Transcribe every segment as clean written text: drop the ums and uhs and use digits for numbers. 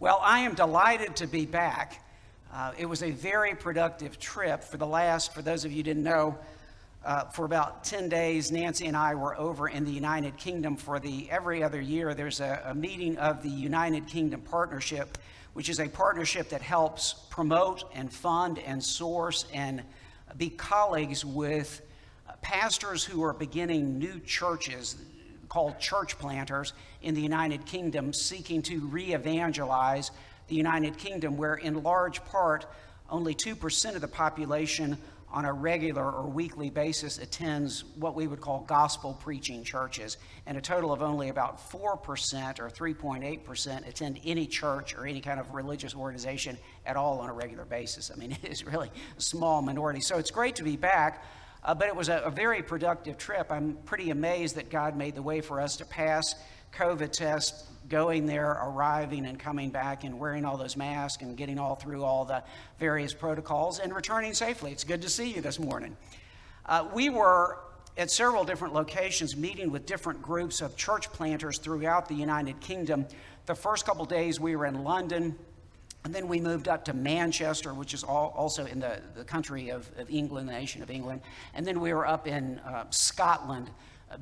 Well, I am delighted to be back. It was a very productive trip. For those of you who didn't know, for about 10 days, Nancy and I were over in the United Kingdom for every other year. There's a meeting of the United Kingdom Partnership, which is a partnership that helps promote and fund and source and be colleagues with pastors who are beginning new churches called church planters in the United Kingdom, seeking to re-evangelize the United Kingdom, where in large part only 2% of the population on a regular or weekly basis attends what we would call gospel preaching churches, and a total of only about 4% or 3.8% attend any church or any kind of religious organization at all on a regular basis. I mean, it's really a small minority. So it's great to be back, but it was a very productive trip. I'm pretty amazed that God made the way for us to pass COVID tests, going there, arriving, and coming back, and wearing all those masks, and getting all through all the various protocols, and returning safely. It's good to see you this morning. We were at several different locations meeting with different groups of church planters throughout the United Kingdom. The first couple days we were in London, and then we moved up to Manchester, which is also in the country of England, the nation of England. And then we were up in Scotland,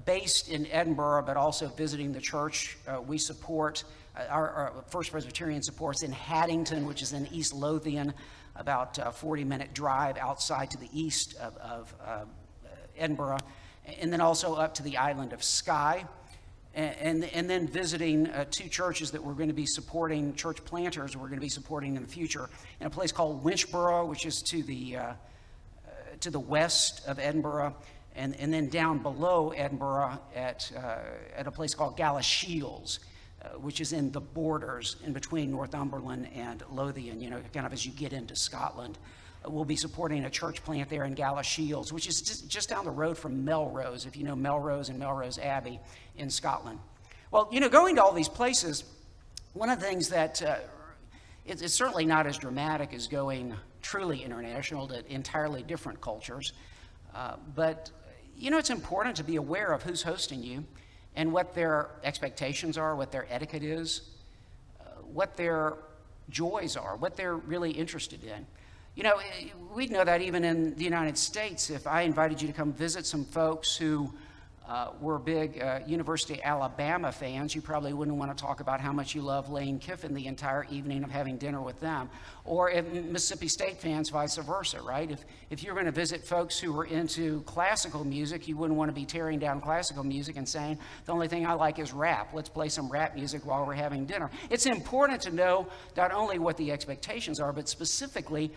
based in Edinburgh, but also visiting the church we support. Our First Presbyterian supports in Haddington, which is in East Lothian, about a 40-minute drive outside to the east of Edinburgh, and then also up to the island of Skye, and then visiting two churches that we're going to be supporting, church planters we're going to be supporting in the future, in a place called Winchboro, which is to the west of Edinburgh, and then down below Edinburgh at a place called Galashiels, which is in the borders in between Northumberland and Lothian, kind of as you get into Scotland. We'll be supporting a church plant there in Galashiels, which is just down the road from Melrose, if you know Melrose and Melrose Abbey in Scotland. Well, going to all these places, one of the things that it's certainly not as dramatic as going truly international to entirely different cultures, but it's important to be aware of who's hosting you and what their expectations are, what their etiquette is, what their joys are, what they're really interested in. We'd know that even in the United States. If I invited you to come visit some folks who were big University of Alabama fans, you probably wouldn't want to talk about how much you love Lane Kiffin the entire evening of having dinner with them, or if Mississippi State fans, vice versa, right? If you're going to visit folks who were into classical music, you wouldn't want to be tearing down classical music and saying, the only thing I like is rap. Let's play some rap music while we're having dinner. It's important to know not only what the expectations are, but specifically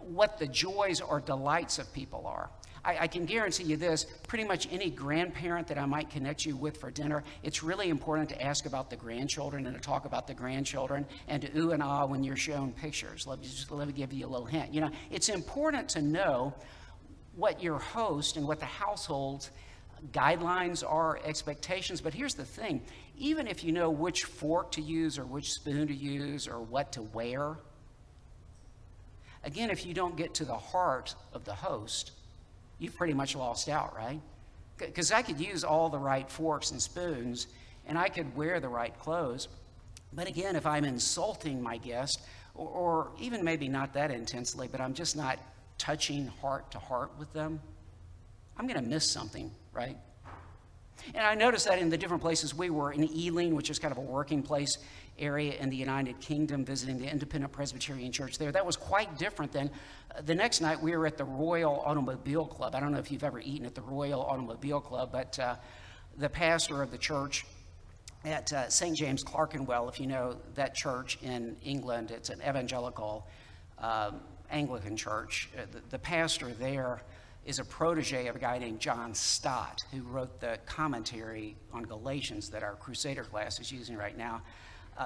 what the joys or delights of people are. I can guarantee you this, pretty much any grandparent that I might connect you with for dinner, it's really important to ask about the grandchildren and to talk about the grandchildren and to ooh and ah when you're shown pictures. Let me give you a little hint. It's important to know what your host and what the household's guidelines are, expectations. But here's the thing, even if you know which fork to use or which spoon to use or what to wear, again, if you don't get to the heart of the host, you've pretty much lost out, right? Because I could use all the right forks and spoons, and I could wear the right clothes. But again, if I'm insulting my guest, or even maybe not that intensely, but I'm just not touching heart to heart with them, I'm going to miss something, right? And I noticed that in the different places we were, in Ealing, which is kind of a working place area in the United Kingdom, visiting the Independent Presbyterian Church there, that was quite different than the next night we were at the Royal Automobile Club. I don't know if you've ever eaten at the Royal Automobile Club, but the pastor of the church at St. James Clerkenwell, if you know that church in England, it's an evangelical Anglican church. The pastor there is a protege of a guy named John Stott, who wrote the commentary on Galatians that our Crusader class is using right now.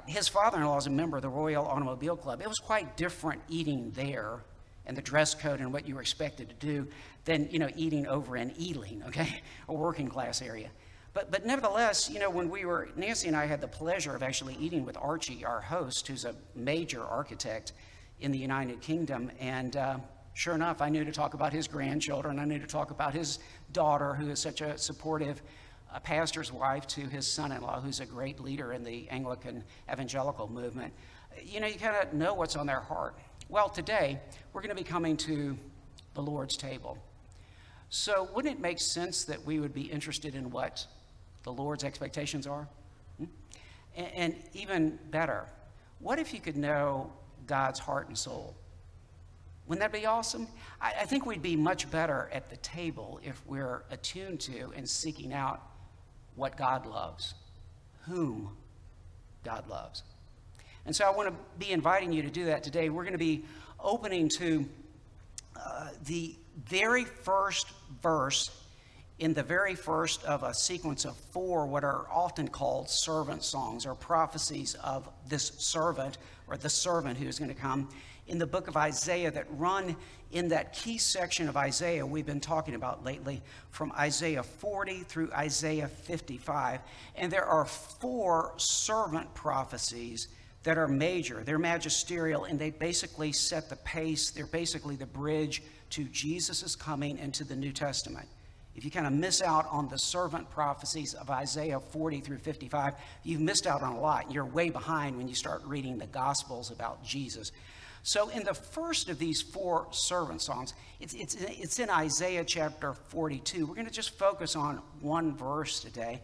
His father-in-law is a member of the Royal Automobile Club. It was quite different eating there and the dress code and what you were expected to do than, eating over in Ealing, okay, a working class area. But nevertheless, when Nancy and I had the pleasure of actually eating with Archie, our host, who's a major architect in the United Kingdom, and sure enough, I knew to talk about his grandchildren. I knew to talk about his daughter, who is such a supportive a pastor's wife to his son-in-law, who's a great leader in the Anglican evangelical movement, you know, you kind of know what's on their heart. Well, today, we're going to be coming to the Lord's table. So wouldn't it make sense that we would be interested in what the Lord's expectations are? And even better, what if you could know God's heart and soul? Wouldn't that be awesome? I think we'd be much better at the table if we're attuned to and seeking out what God loves, whom God loves. And so I want to be inviting you to do that today. We're going to be opening to the very first verse in the very first of a sequence of four what are often called servant songs or prophecies of this servant or the servant who is going to come in the book of Isaiah that run in that key section of Isaiah we've been talking about lately from Isaiah 40 through Isaiah 55. And there are four servant prophecies that are major. They're magisterial and they basically set the pace. They're basically the bridge to Jesus's coming into the New Testament. If you kind of miss out on the servant prophecies of Isaiah 40 through 55, you've missed out on a lot. You're way behind when you start reading the Gospels about Jesus. So in the first of these four servant songs, it's in Isaiah chapter 42. We're going to just focus on one verse today,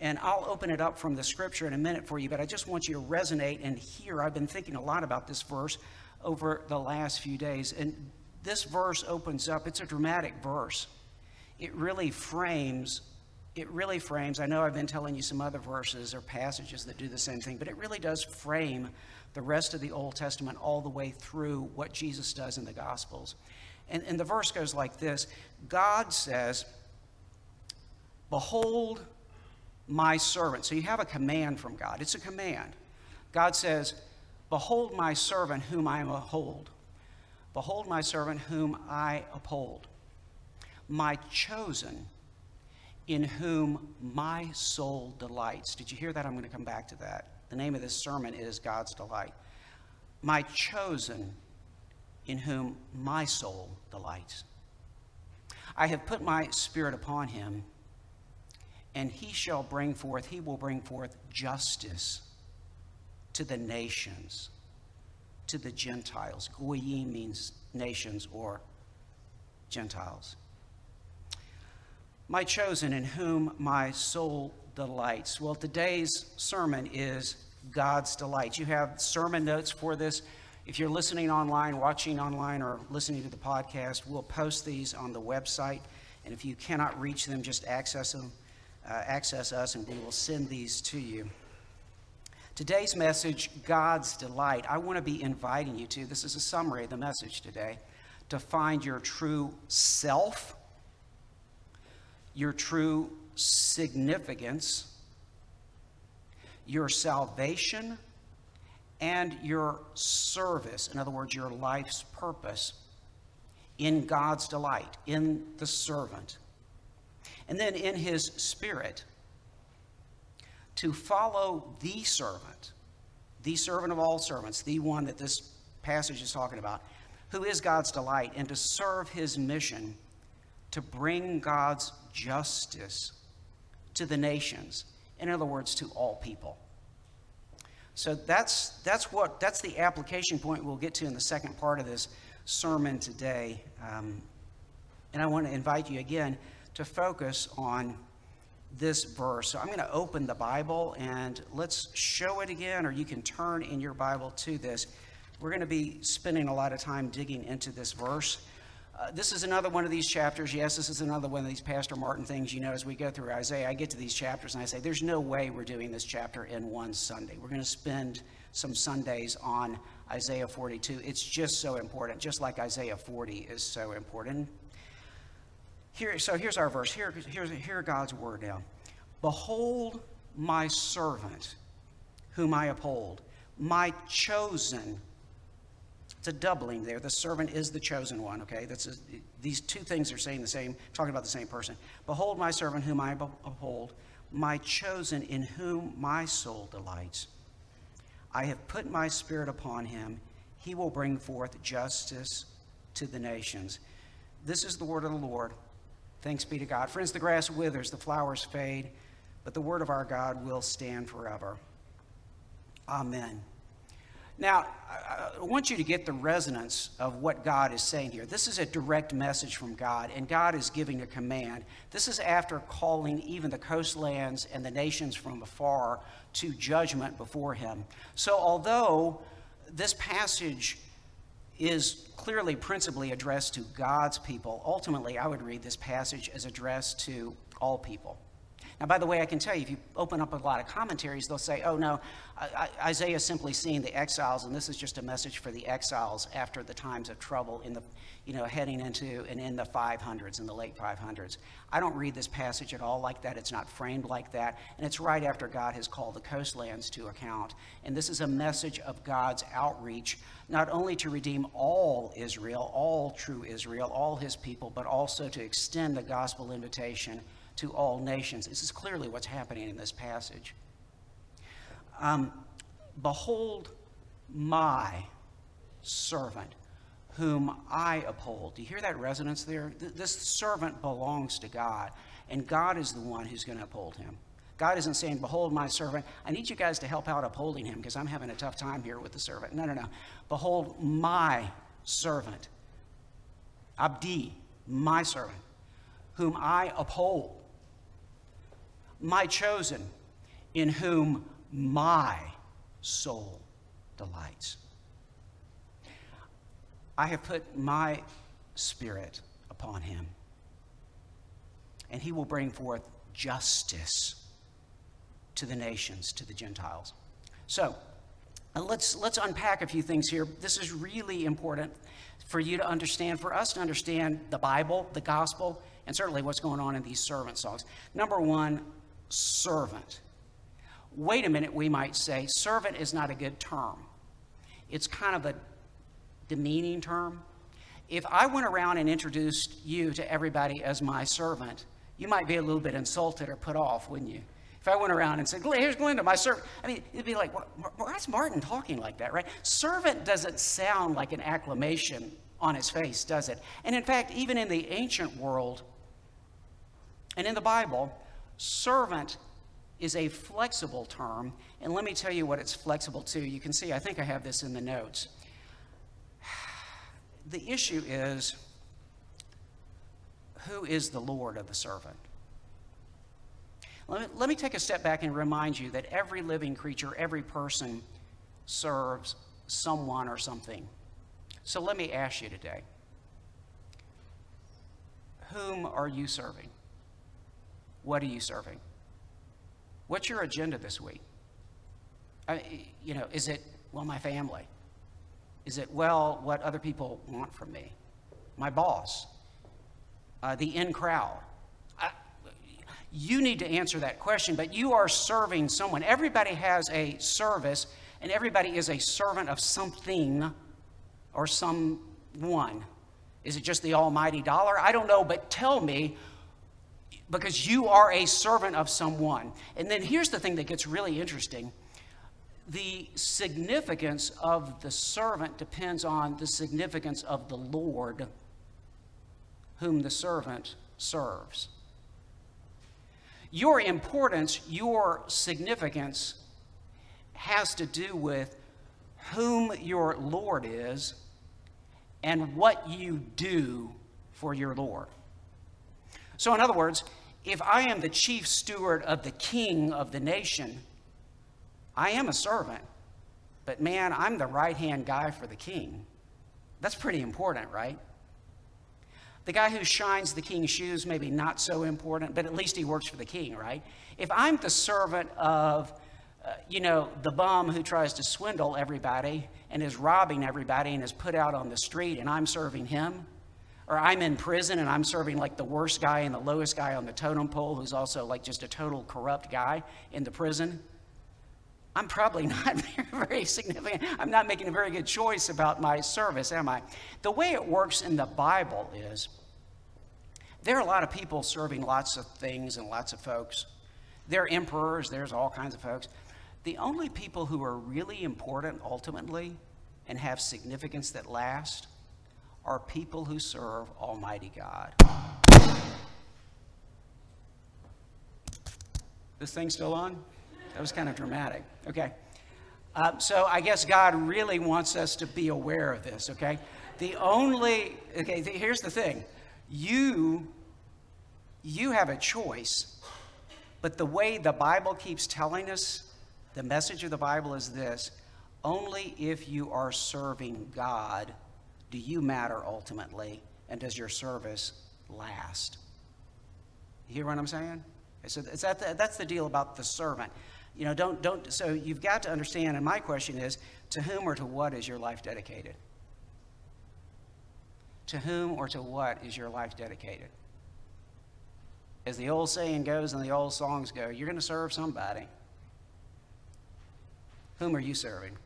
and I'll open it up from the scripture in a minute for you, but I just want you to resonate and hear. I've been thinking a lot about this verse over the last few days, and this verse opens up. It's a dramatic verse. It really frames, I know I've been telling you some other verses or passages that do the same thing, but it really does frame the rest of the Old Testament all the way through what Jesus does in the Gospels. And the verse goes like this. God says, "Behold my servant." So you have a command from God. It's a command. God says, "Behold my servant whom I uphold. Behold my servant whom I uphold. My chosen, in whom my soul delights." Did you hear that? I'm going to come back to that. The name of this sermon is God's Delight. My chosen, in whom my soul delights. I have put my spirit upon him, and he will bring forth justice to the nations, to the Gentiles. Goyim means nations or Gentiles. My chosen, in whom my soul delights. Well, today's sermon is God's delight. You have sermon notes for this. If you're listening online, watching online, or listening to the podcast, we'll post these on the website. And if you cannot reach them, just access them, access us, and we will send these to you. Today's message, God's delight. I want to be inviting you to, this is a summary of the message today, to find your true self, your true significance, your salvation, and your service. In other words, your life's purpose in God's delight, in the servant. And then in his spirit, to follow the servant of all servants, the one that this passage is talking about, who is God's delight, and to serve his mission to bring God's justice to the nations, in other words, to all people. So that's the application point we'll get to in the second part of this sermon today. And I want to invite you again to focus on this verse. So I'm going to open the Bible and let's show it again, or you can turn in your Bible to this. We're going to be spending a lot of time digging into this verse. This is another one of these chapters. Yes, this is another one of these Pastor Martin things. You know, as we go through Isaiah, I get to these chapters and I say, there's no way we're doing this chapter in one Sunday. We're going to spend some Sundays on Isaiah 42. It's just so important, just like Isaiah 40 is so important. Here, so here's our verse. Hear God's word now. Behold my servant, whom I uphold, my chosen. It's a doubling there. The servant is the chosen one, okay? These two things are saying the same, talking about the same person. Behold my servant whom I uphold, my chosen in whom my soul delights. I have put my spirit upon him. He will bring forth justice to the nations. This is the word of the Lord. Thanks be to God. Friends, the grass withers, the flowers fade, but the word of our God will stand forever. Amen. Now, I want you to get the resonance of what God is saying here. This is a direct message from God, and God is giving a command. This is after calling even the coastlands and the nations from afar to judgment before him. So although this passage is clearly principally addressed to God's people, ultimately I would read this passage as addressed to all people. Now, by the way, I can tell you, if you open up a lot of commentaries, they'll say, oh, no, Isaiah is simply seeing the exiles, and this is just a message for the exiles after the times of trouble in the, heading into and in the 500s, in the late 500s. I don't read this passage at all like that. It's not framed like that. And it's right after God has called the coastlands to account. And this is a message of God's outreach, not only to redeem all Israel, all true Israel, all his people, but also to extend the gospel invitation to all nations. This is clearly what's happening in this passage. Behold my servant, whom I uphold. Do you hear that resonance there? This servant belongs to God, and God is the one who's going to uphold him. God isn't saying, behold my servant. I need you guys to help out upholding him because I'm having a tough time here with the servant. No. Behold my servant, Abdi, my servant, whom I uphold, my chosen, in whom my soul delights. I have put my spirit upon him, and he will bring forth justice to the nations, to the Gentiles. So let's unpack a few things here. This is really important for you to understand, for us to understand the Bible, the gospel, and certainly what's going on in these servant songs. Number one, servant. Wait a minute, we might say, servant is not a good term. It's kind of a demeaning term. If I went around and introduced you to everybody as my servant, you might be a little bit insulted or put off, wouldn't you? If I went around and said, here's Glenda, my servant, I mean, it'd be like, why is Martin talking like that, right? Servant doesn't sound like an acclamation on his face, does it? And in fact, even in the ancient world, and in the Bible, servant is a flexible term. And let me tell you what it's flexible to. You can see, I think I have this in the notes. The issue is, who is the Lord of the servant? Let me take a step back and remind you that every living creature, every person serves someone or something. So let me ask you today, whom are you serving? What are you serving? What's your agenda this week? Is it, my family? Is it, what other people want from me? My boss? The in crowd? You need to answer that question, but you are serving someone. Everybody has a service, and everybody is a servant of something or someone. Is it just the almighty dollar? I don't know, but tell me, because you are a servant of someone. And then here's the thing that gets really interesting. The significance of the servant depends on the significance of the Lord whom the servant serves. Your importance, your significance has to do with whom your Lord is and what you do for your Lord. So in other words, if I am the chief steward of the king of the nation, I am a servant, but man, I'm the right-hand guy for the king. That's pretty important, right? The guy who shines the king's shoes, maybe not so important, but at least he works for the king, right? If I'm the servant of, the bum who tries to swindle everybody and is robbing everybody and is put out on the street and I'm serving him, or I'm in prison and I'm serving like the worst guy and the lowest guy on the totem pole who's also like just a total corrupt guy in the prison, I'm probably not very significant. I'm not making a very good choice about my service, am I? The way it works in the Bible is there are a lot of people serving lots of things and lots of folks. There are emperors, there's all kinds of folks. The only people who are really important ultimately and have significance that lasts are people who serve Almighty God. This thing still on? That was kind of dramatic. Okay. So I guess God really wants us to be aware of this, okay? Here's the thing. You have a choice, but the way the Bible keeps telling us, the message of the Bible is this: only if you are serving God do you matter ultimately, and does your service last. You hear what I'm saying? So that's the deal about the servant. You know, don't. So you've got to understand. And my question is, to whom or to what is your life dedicated? To whom or to what is your life dedicated? As the old saying goes and the old songs go, you're going to serve somebody. Whom are you serving?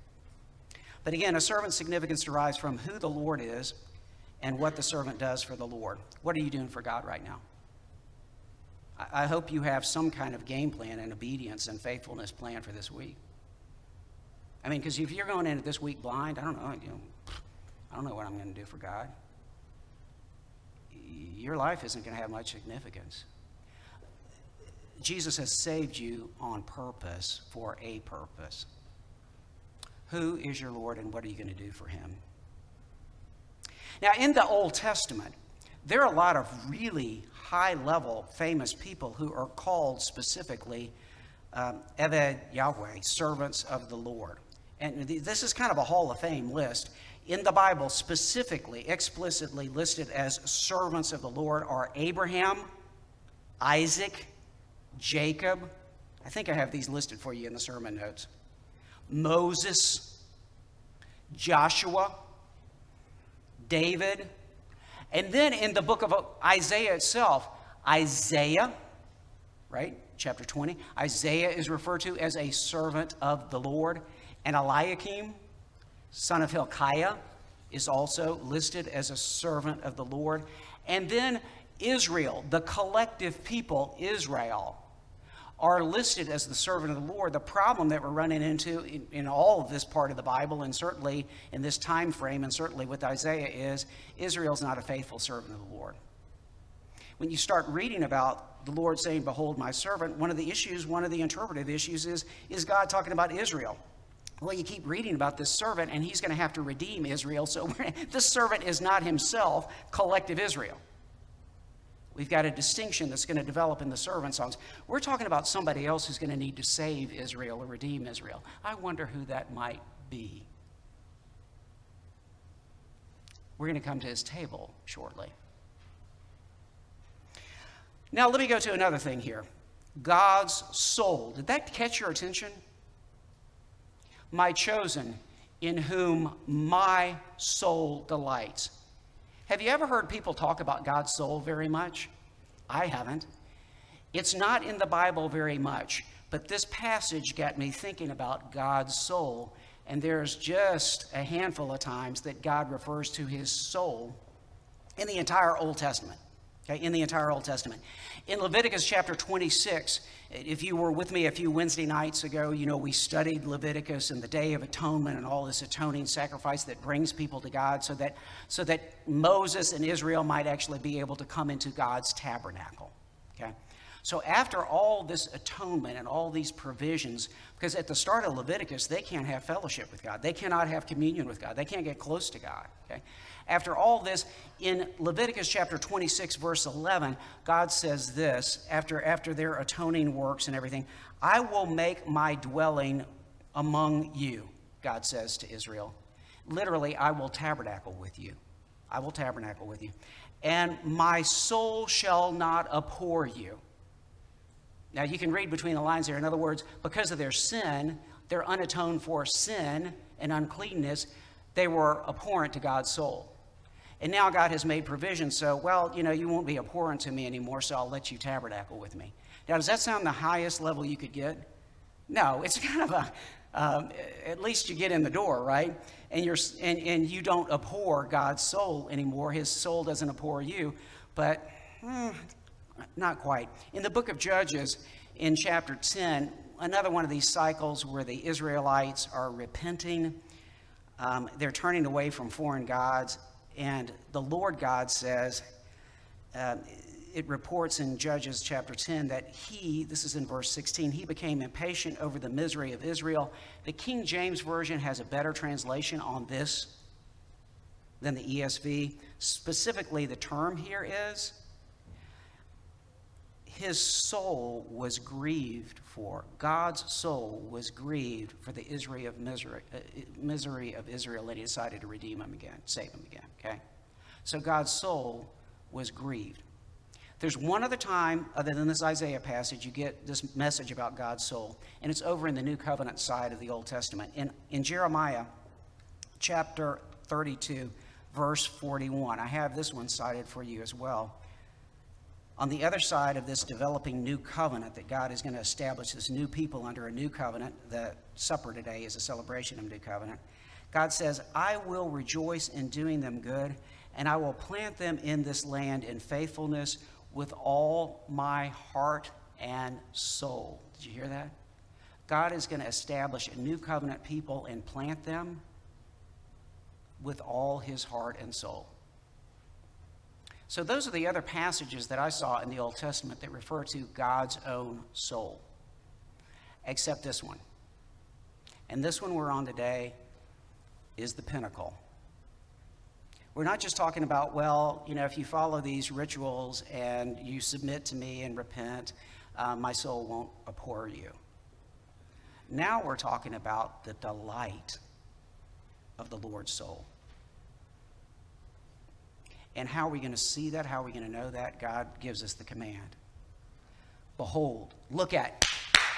But again, a servant's significance derives from who the Lord is and what the servant does for the Lord. What are you doing for God right now? I hope you have some kind of game plan and obedience and faithfulness plan for this week. I mean, because if you're going into this week blind, I don't know what I'm going to do for God. Your life isn't going to have much significance. Jesus has saved you on purpose for a purpose. Who is your Lord and what are you going to do for him? Now, in the Old Testament, there are a lot of really high-level famous people who are called specifically Eved Yahweh, servants of the Lord. And this is kind of a Hall of Fame list. In the Bible, specifically, explicitly listed as servants of the Lord are Abraham, Isaac, Jacob. I think I have these listed for you in the sermon notes. Moses, Joshua, David, and then in the book of Isaiah itself, Isaiah, right, chapter 20, Isaiah is referred to as a servant of the Lord, and Eliakim, son of Hilkiah, is also listed as a servant of the Lord. And then Israel, the collective people, Israel, are listed as the servant of the Lord. The problem that we're running into in all of this part of the Bible, and certainly in this time frame, and certainly with Isaiah, is Israel's not a faithful servant of the Lord. When you start reading about the Lord saying, "Behold my servant," one of the interpretive issues is God talking about Israel? Well, you keep reading about this servant, and he's going to have to redeem Israel. So this servant is not himself collective Israel. We've got a distinction that's going to develop in the servant songs. We're talking about somebody else who's going to need to save Israel or redeem Israel. I wonder who that might be. We're going to come to his table shortly. Now, let me go to another thing here. God's soul. Did that catch your attention? My chosen, in whom my soul delights. Have you ever heard people talk about God's soul very much? I haven't. It's not in the Bible very much, but this passage got me thinking about God's soul, and there's just a handful of times that God refers to his soul in the entire Old Testament. Okay, in the entire Old Testament. In Leviticus chapter 26, if you were with me a few Wednesday nights ago, you know, we studied Leviticus and the Day of Atonement and all this atoning sacrifice that brings people to God so that Moses and Israel might actually be able to come into God's tabernacle. Okay? So after all this atonement and all these provisions, because at the start of Leviticus, they can't have fellowship with God. They cannot have communion with God. They can't get close to God. Okay? After all this, in Leviticus chapter 26, verse 11, God says this, after their atoning works and everything, "I will make my dwelling among you," God says to Israel. Literally, "I will tabernacle with you. I will tabernacle with you. And my soul shall not abhor you." Now, you can read between the lines there. In other words, because of their sin, their unatoned for sin and uncleanness, they were abhorrent to God's soul. And now God has made provision, so, well, you know, you won't be abhorrent to me anymore, so I'll let you tabernacle with me. Now, does that sound the highest level you could get? No, it's kind of a, at least you get in the door, right? And you don't abhor God's soul anymore. His soul doesn't abhor you, but not quite. In the book of Judges, in chapter 10, another one of these cycles where the Israelites are repenting. They're turning away from foreign gods, and the Lord God says, it reports in Judges chapter 10 that he, this is in verse 16, he became impatient over the misery of Israel. The King James Version has a better translation on this than the ESV. Specifically, the term here is, his soul was grieved for, God's soul was grieved for the misery of Israel, and he decided to redeem him again, save him again, okay? So God's soul was grieved. There's one other time, other than this Isaiah passage, you get this message about God's soul, and it's over in the New Covenant side of the Old Testament. In Jeremiah chapter 32, verse 41, I have this one cited for you as well. On the other side of this developing new covenant that God is going to establish this new people under a new covenant, the supper today is a celebration of new covenant, God says, I will rejoice in doing them good, and I will plant them in this land in faithfulness with all my heart and soul. Did you hear that? God is going to establish a new covenant people and plant them with all his heart and soul. So those are the other passages that I saw in the Old Testament that refer to God's own soul, except this one. And this one we're on today is the pinnacle. We're not just talking about, well, you know, if you follow these rituals and you submit to me and repent, my soul won't abhor you. Now we're talking about the delight of the Lord's soul. And how are we going to see that? How are we going to know that? God gives us the command. Behold, look at,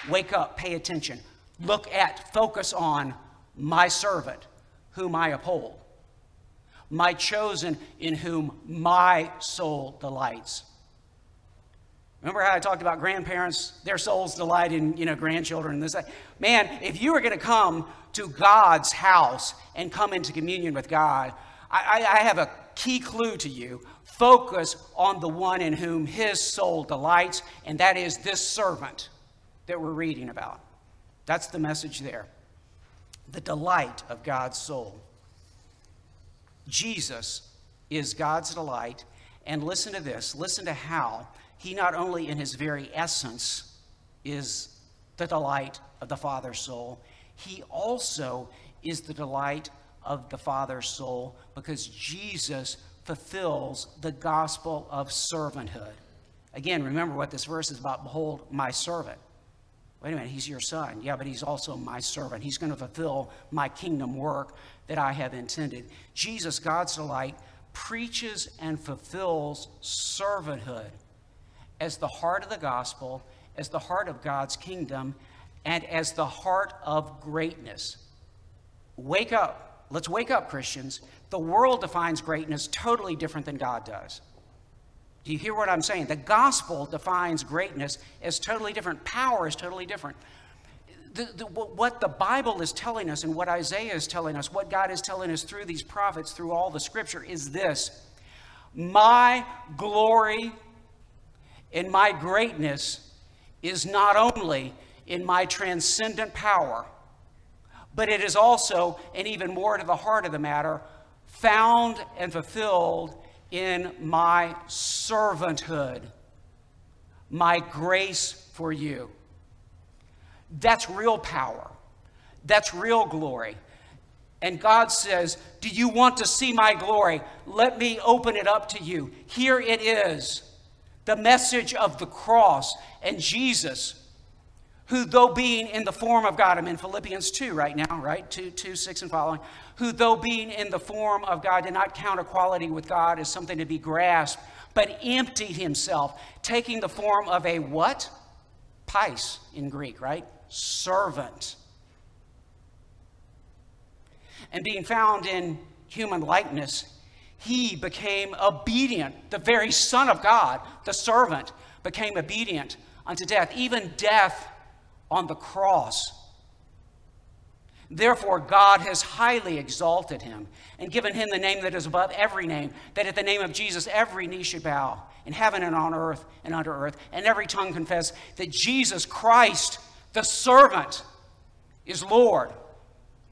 wake up, pay attention. Look at, focus on my servant, whom I uphold. My chosen, in whom my soul delights. Remember how I talked about grandparents, their souls delight in, you know, grandchildren and this. Man, if you were going to come to God's house and come into communion with God, I have a key clue to you. Focus on the one in whom his soul delights, and that is this servant that we're reading about. That's the message there. The delight of God's soul. Jesus is God's delight, and listen to this. Listen to how he not only in his very essence is the delight of the Father's soul, he also is the delight of the Father's soul because Jesus fulfills the gospel of servanthood. Again, remember what this verse is about. Behold, my servant. Wait a minute, he's your son. Yeah, but he's also my servant. He's going to fulfill my kingdom work that I have intended. Jesus, God's delight, preaches and fulfills servanthood as the heart of the gospel, as the heart of God's kingdom, and as the heart of greatness. Wake up. Let's wake up, Christians. The world defines greatness totally different than God does. Do you hear what I'm saying? The gospel defines greatness as totally different. Power is totally different. What the Bible is telling us and what Isaiah is telling us, what God is telling us through these prophets, through all the scripture, is this. My glory and my greatness is not only in my transcendent power, but it is also, and even more to the heart of the matter, found and fulfilled in my servanthood, my grace for you. That's real power. That's real glory. And God says, do you want to see my glory? Let me open it up to you. Here it is, the message of the cross and Jesus, who though being in the form of God, I'm in Philippians 2 right now, right? 2:6 and following. Who though being in the form of God did not count equality with God as something to be grasped, but emptied himself, taking the form of a what? Pais in Greek, right? Servant. And being found in human likeness, he became obedient. The very Son of God, the servant, became obedient unto death, even death on the cross. Therefore, God has highly exalted him and given him the name that is above every name, that at the name of Jesus every knee should bow, in heaven and on earth and under earth, and every tongue confess that Jesus Christ, the servant, is Lord,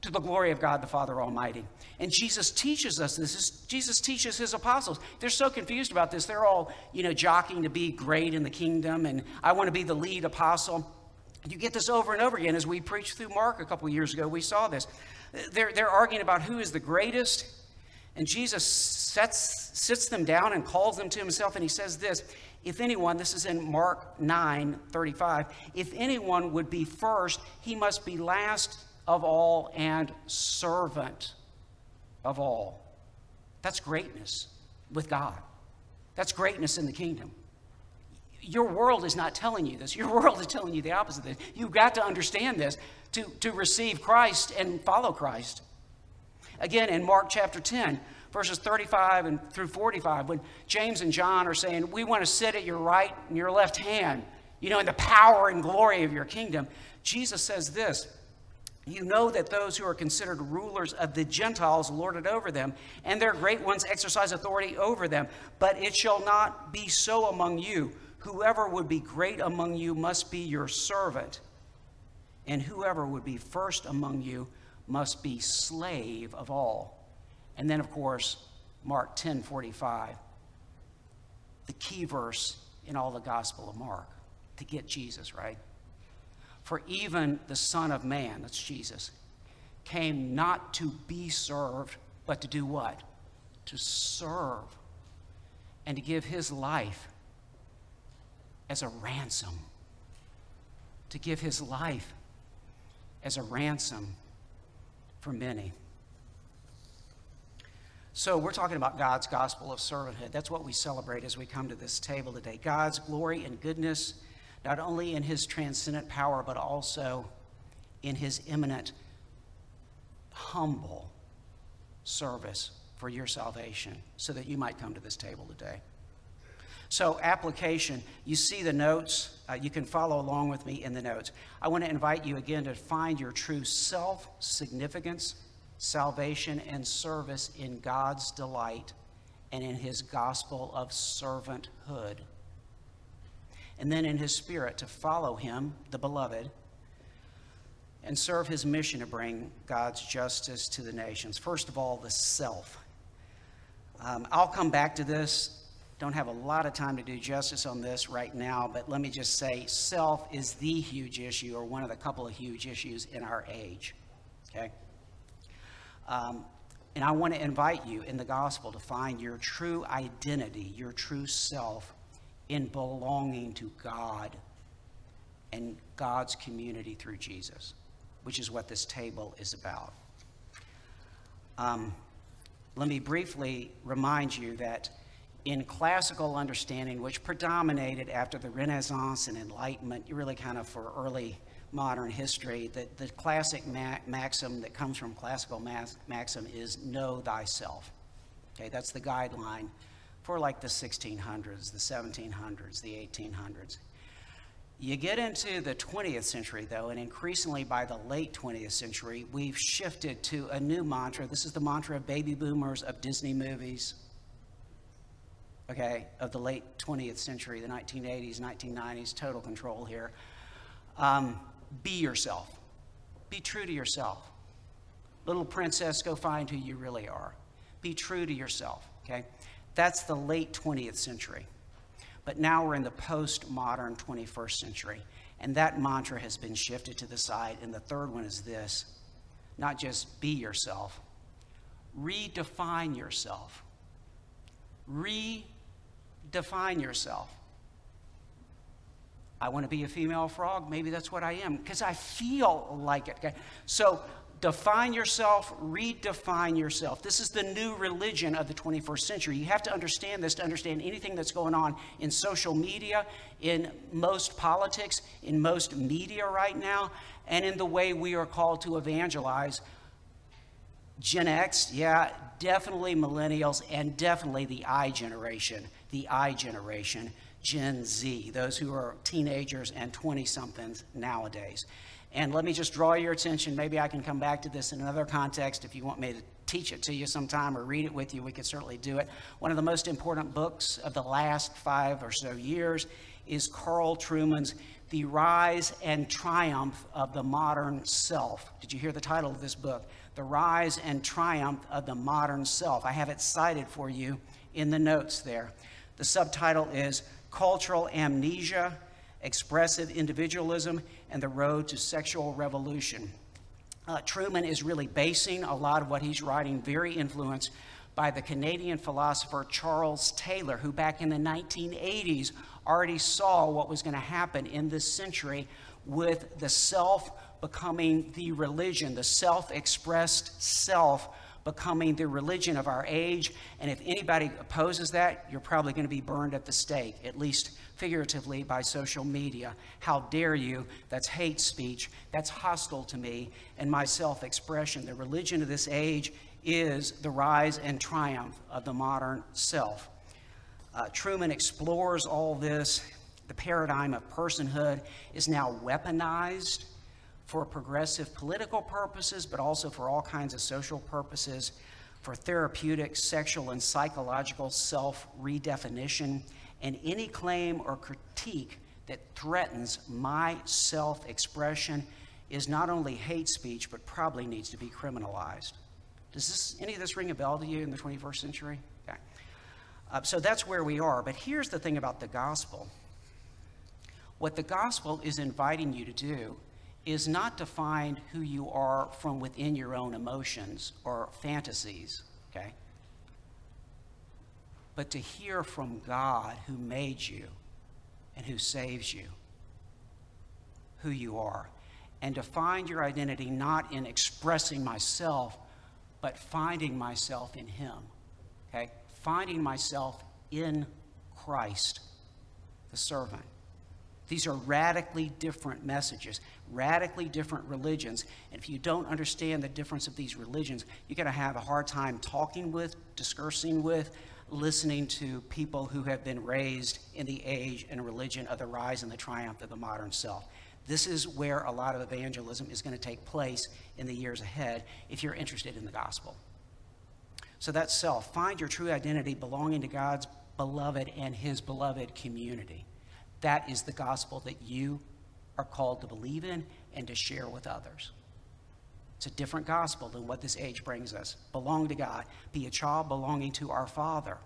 to the glory of God the Father Almighty. And Jesus teaches us this. Jesus teaches his apostles. They're so confused about this. They're all, jockeying to be great in the kingdom, and I want to be the lead apostle. You get this over and over again. As we preached through Mark a couple years ago, we saw this. They're arguing about who is the greatest, and Jesus sits them down and calls them to himself, and he says this, if anyone, this is in Mark 9:35, if anyone would be first, he must be last of all and servant of all. That's greatness with God. That's greatness in the kingdom. Your world is not telling you this. Your world is telling you the opposite of this. You've got to understand this to receive Christ and follow Christ. Again, in Mark chapter 10, verses 35 and through 45, when James and John are saying, we want to sit at your right and your left hand, in the power and glory of your kingdom, Jesus says this, you know that those who are considered rulers of the Gentiles lord it over them, and their great ones exercise authority over them. But it shall not be so among you. Whoever would be great among you must be your servant, and whoever would be first among you must be slave of all. And then, of course, Mark 10:45, the key verse in all the Gospel of Mark, to get Jesus, right? For even the Son of Man, that's Jesus, came not to be served, but to do what? To serve and to give his life as a ransom. To give his life as a ransom for many. So we're talking about God's gospel of servanthood. That's what we celebrate as we come to this table today. God's glory and goodness, not only in his transcendent power, but also in his imminent, humble service for your salvation, so that you might come to this table today. So application, you see the notes. You can follow along with me in the notes. I want to invite you again to find your true self, significance, salvation, and service in God's delight and in his gospel of servanthood. And then in his spirit to follow him, the beloved, and serve his mission to bring God's justice to the nations. First of all, the self. I'll come back to this. Don't have a lot of time to do justice on this right now, but let me just say self is the huge issue, or one of the couple of huge issues in our age, okay? And I want to invite you in the gospel to find your true identity, your true self, in belonging to God and God's community through Jesus, which is what this table is about. Let me briefly remind you that in classical understanding, which predominated after the Renaissance and Enlightenment, really kind of for early modern history, that the classic maxim that comes from classical maxim is know thyself. Okay, that's the guideline for like the 1600s, the 1700s, the 1800s. You get into the 20th century, though, and increasingly by the late 20th century, we've shifted to a new mantra. This is the mantra of baby boomers, of Disney movies, okay, of the late 20th century, the 1980s, 1990s, total control here. Be yourself. Be true to yourself. Little princess, go find who you really are. Be true to yourself, okay? That's the late 20th century. But now we're in the postmodern 21st century, and that mantra has been shifted to the side. And the third one is this, not just be yourself, redefine yourself. Redefine yourself. I want to be a female frog. Maybe that's what I am because I feel like it. Okay? So define yourself, redefine yourself. This is the new religion of the 21st century. You have to understand this to understand anything that's going on in social media, in most politics, in most media right now, and in the way we are called to evangelize. Gen X, yeah, definitely millennials, and definitely the I generation, Gen Z, those who are teenagers and 20-somethings nowadays. And let me just draw your attention. Maybe I can come back to this in another context. If you want me to teach it to you sometime or read it with you, we could certainly do it. One of the most important books of the last 5 or so years is Carl Trueman's The Rise and Triumph of the Modern Self. Did you hear the title of this book? The Rise and Triumph of the Modern Self. I have it cited for you in the notes there. The subtitle is Cultural Amnesia, Expressive Individualism, and the Road to Sexual Revolution. Trueman is really basing a lot of what he's writing, very influenced by the Canadian philosopher Charles Taylor, who back in the 1980s already saw what was going to happen in this century with the self becoming the religion, the self-expressed self becoming the religion of our age. And if anybody opposes that, you're probably going to be burned at the stake, at least figuratively, by social media. How dare you? That's hate speech. That's hostile to me and my self-expression. The religion of this age is the rise and triumph of the modern self. Trueman explores all this. The paradigm of personhood is now weaponized for progressive political purposes, but also for all kinds of social purposes, for therapeutic, sexual, and psychological self-redefinition, and any claim or critique that threatens my self-expression is not only hate speech, but probably needs to be criminalized. Does any of this ring a bell to you in the 21st century? Okay. So that's where we are, but here's the thing about the gospel. What the gospel is inviting you to do is not to find who you are from within your own emotions or fantasies, okay? But to hear from God who made you and who saves you, who you are, and to find your identity not in expressing myself, but finding myself in Him, okay? Finding myself in Christ, the servant. These are radically different messages, radically different religions. And if you don't understand the difference of these religions, you're going to have a hard time talking with, discoursing with, listening to people who have been raised in the age and religion of the rise and the triumph of the modern self. This is where a lot of evangelism is going to take place in the years ahead if you're interested in the gospel. So that's self. Find your true identity belonging to God's beloved and His beloved community. That is the gospel that you are called to believe in and to share with others. It's a different gospel than what this age brings us. Belong to God. Be a child belonging to our Father.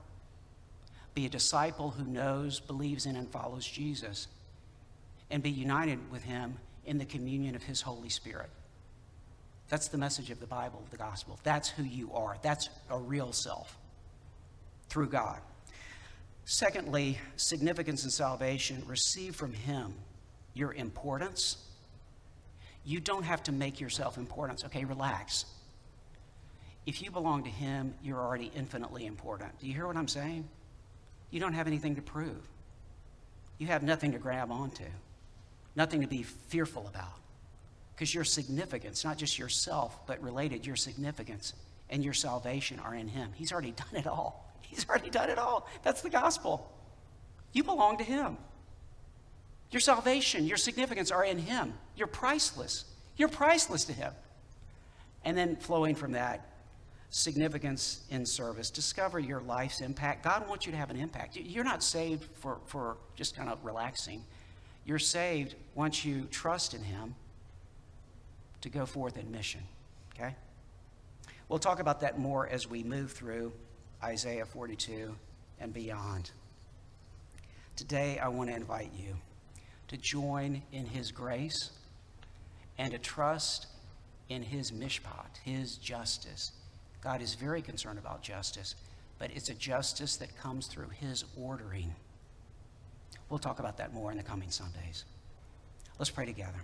Be a disciple who knows, believes in, and follows Jesus. And be united with Him in the communion of His Holy Spirit. That's the message of the Bible, of the gospel. That's who you are. That's a real self through God. Secondly, significance in salvation, receive from Him your importance. You don't have to make yourself important. Okay, relax. If you belong to Him, you're already infinitely important. Do you hear what I'm saying? You don't have anything to prove. You have nothing to grab onto, nothing to be fearful about, because your significance, not just yourself, but related, your significance and your salvation are in Him. He's already done it all. He's already done it all. That's the gospel. You belong to Him. Your salvation, your significance are in Him. You're priceless. You're priceless to Him. And then flowing from that, significance in service. Discover your life's impact. God wants you to have an impact. You're not saved for just kind of relaxing. You're saved once you trust in Him to go forth in mission, okay? We'll talk about that more as we move through Isaiah 42 and beyond. Today, I want to invite you to join in His grace and to trust in His mishpat, His justice. God is very concerned about justice, but it's a justice that comes through His ordering. We'll talk about that more in the coming Sundays. Let's pray together.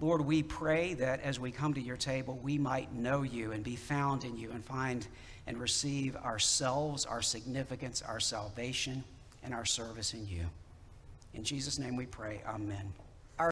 Lord, we pray that as we come to your table, we might know you and be found in you and find and receive ourselves, our significance, our salvation, and our service in you. In Jesus' name we pray, amen.